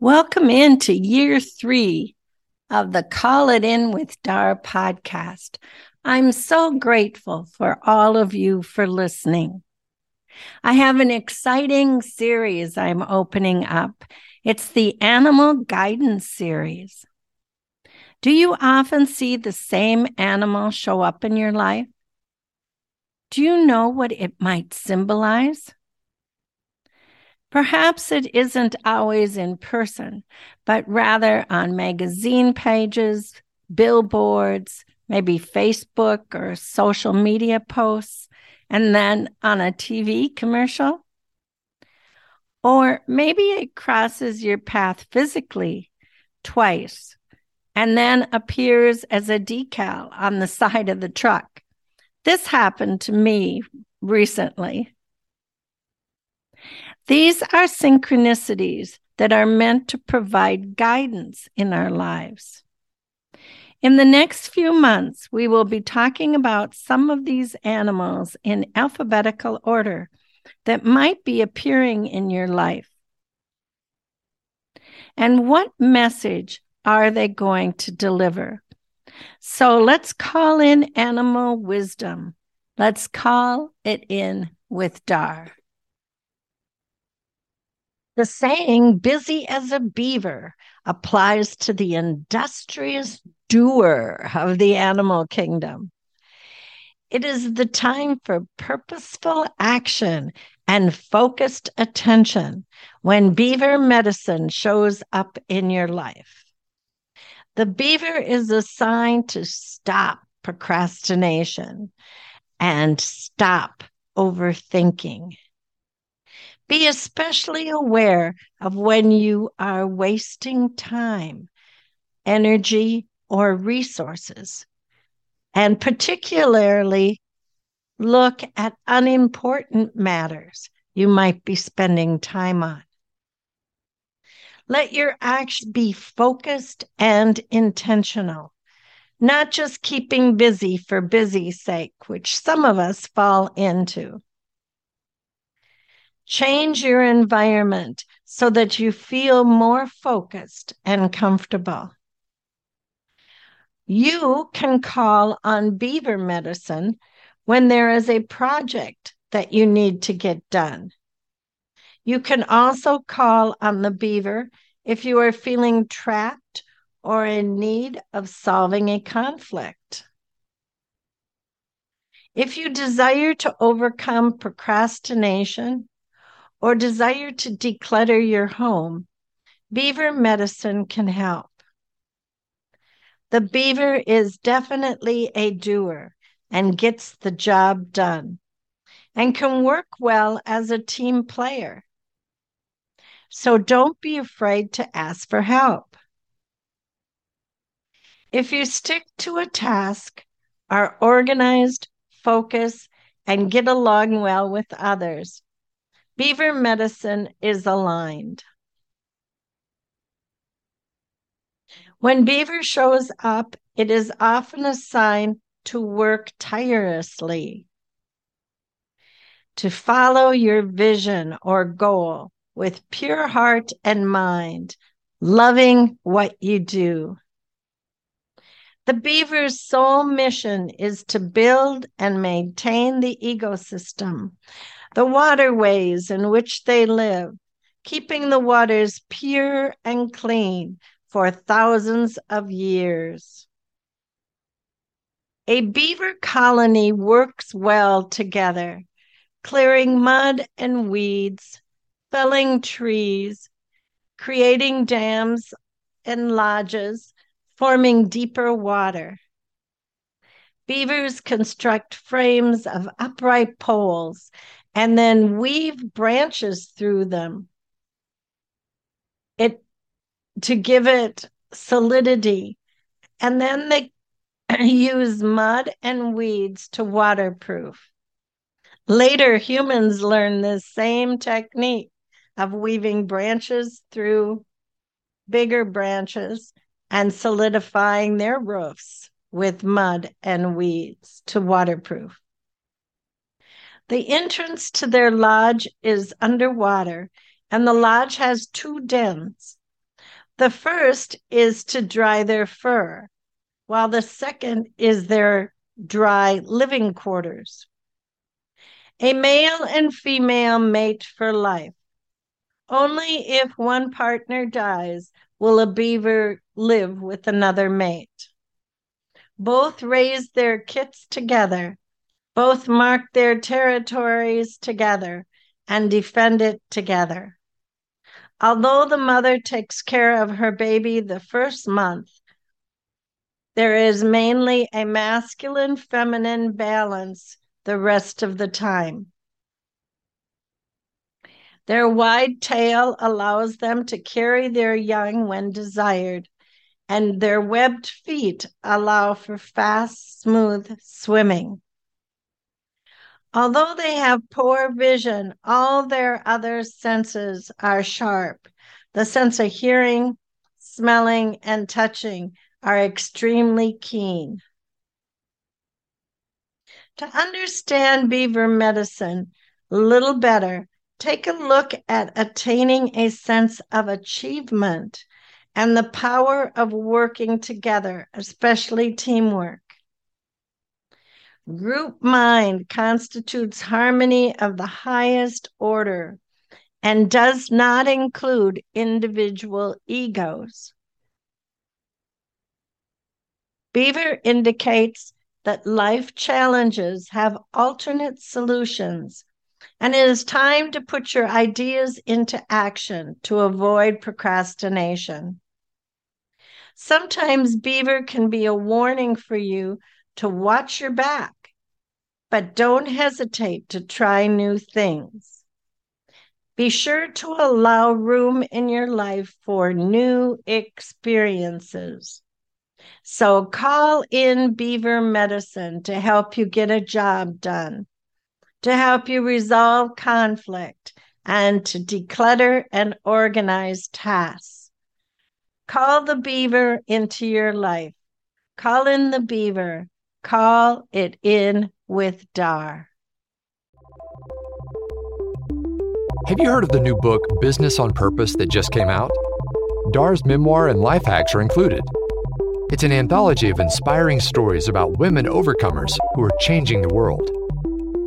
Welcome into year 3 of the Call It In with Dar podcast. I'm so grateful for all of you for listening. I have an exciting series I'm opening up. It's the Animal Guidance Series. Do you often see the same animal show up in your life? Do you know what it might symbolize? Perhaps it isn't always in person, but rather on magazine pages, billboards, maybe Facebook or social media posts, and then on a TV commercial. Or maybe it crosses your path physically twice and then appears as a decal on the side of the truck. This happened to me recently. These are synchronicities that are meant to provide guidance in our lives. In the next few months, we will be talking about some of these animals in alphabetical order that might be appearing in your life. And what message are they going to deliver? So let's call in animal wisdom. Let's call it in with Dar. The saying, busy as a beaver, applies to the industrious doer of the animal kingdom. It is the time for purposeful action and focused attention when beaver medicine shows up in your life. The beaver is a sign to stop procrastination and stop overthinking. Be especially aware of when you are wasting time, energy, or resources, and particularly look at unimportant matters you might be spending time on. Let your actions be focused and intentional, not just keeping busy for busy's sake, which some of us fall into. Change your environment so that you feel more focused and comfortable. You can call on beaver medicine when there is a project that you need to get done. You can also call on the beaver if you are feeling trapped or in need of solving a conflict. If you desire to overcome procrastination or desire to declutter your home, beaver medicine can help. The beaver is definitely a doer and gets the job done and can work well as a team player. So don't be afraid to ask for help. If you stick to a task, are organized, focus, and get along well with others, beaver medicine is aligned. When beaver shows up, it is often a sign to work tirelessly, to follow your vision or goal with pure heart and mind, loving what you do. The beaver's sole mission is to build and maintain the ecosystem, the waterways in which they live, keeping the waters pure and clean for thousands of years. A beaver colony works well together, clearing mud and weeds, felling trees, creating dams and lodges, forming deeper water. Beavers construct frames of upright poles and then weave branches through them. It to give it solidity. And then they use mud and weeds to waterproof. Later, humans learned this same technique of weaving branches through bigger branches and solidifying their roofs with mud and weeds to waterproof. The entrance to their lodge is underwater, and the lodge has two dens. The first is to dry their fur, while the second is their dry living quarters. A male and female mate for life. Only if one partner dies will a beaver live with another mate. Both raise their kits together. Both mark their territories together and defend it together. Although the mother takes care of her baby the first month, there is mainly a masculine-feminine balance the rest of the time. Their wide tail allows them to carry their young when desired, and their webbed feet allow for fast, smooth swimming. Although they have poor vision, all their other senses are sharp. The sense of hearing, smelling, and touching are extremely keen. To understand beaver medicine a little better, take a look at attaining a sense of achievement and the power of working together, especially teamwork. Group mind constitutes harmony of the highest order and does not include individual egos. Beaver indicates that life challenges have alternate solutions, and it is time to put your ideas into action to avoid procrastination. Sometimes beaver can be a warning for you to watch your back, but don't hesitate to try new things. Be sure to allow room in your life for new experiences. So call in beaver medicine to help you get a job done, to help you resolve conflict, and to declutter and organize tasks. Call the beaver into your life. Call in the beaver. Call it in with Dar. Have you heard of the new book, Business on Purpose, that just came out? Dar's memoir and life hacks are included. It's an anthology of inspiring stories about women overcomers who are changing the world.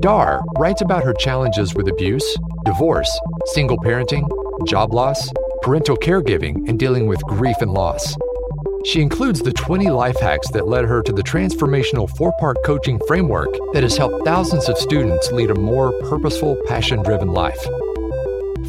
Dar writes about her challenges with abuse, divorce, single parenting, job loss, parental caregiving, and dealing with grief and loss. She includes the 20 life hacks that led her to the transformational 4-part coaching framework that has helped thousands of students lead a more purposeful, passion-driven life.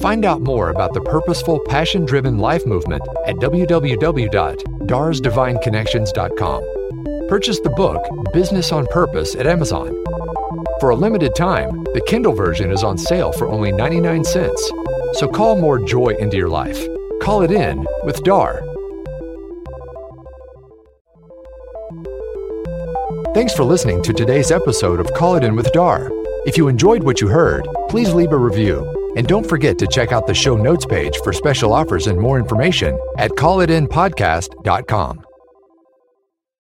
Find out more about the purposeful, passion-driven life movement at www.darsdivineconnections.com. Purchase the book, Business on Purpose, at Amazon. For a limited time, the Kindle version is on sale for only 99 cents. So call more joy into your life. Call it in with Dar. Thanks for listening to today's episode of Call It In with Dar. If you enjoyed what you heard, please leave a review. And don't forget to check out the show notes page for special offers and more information at callitinpodcast.com.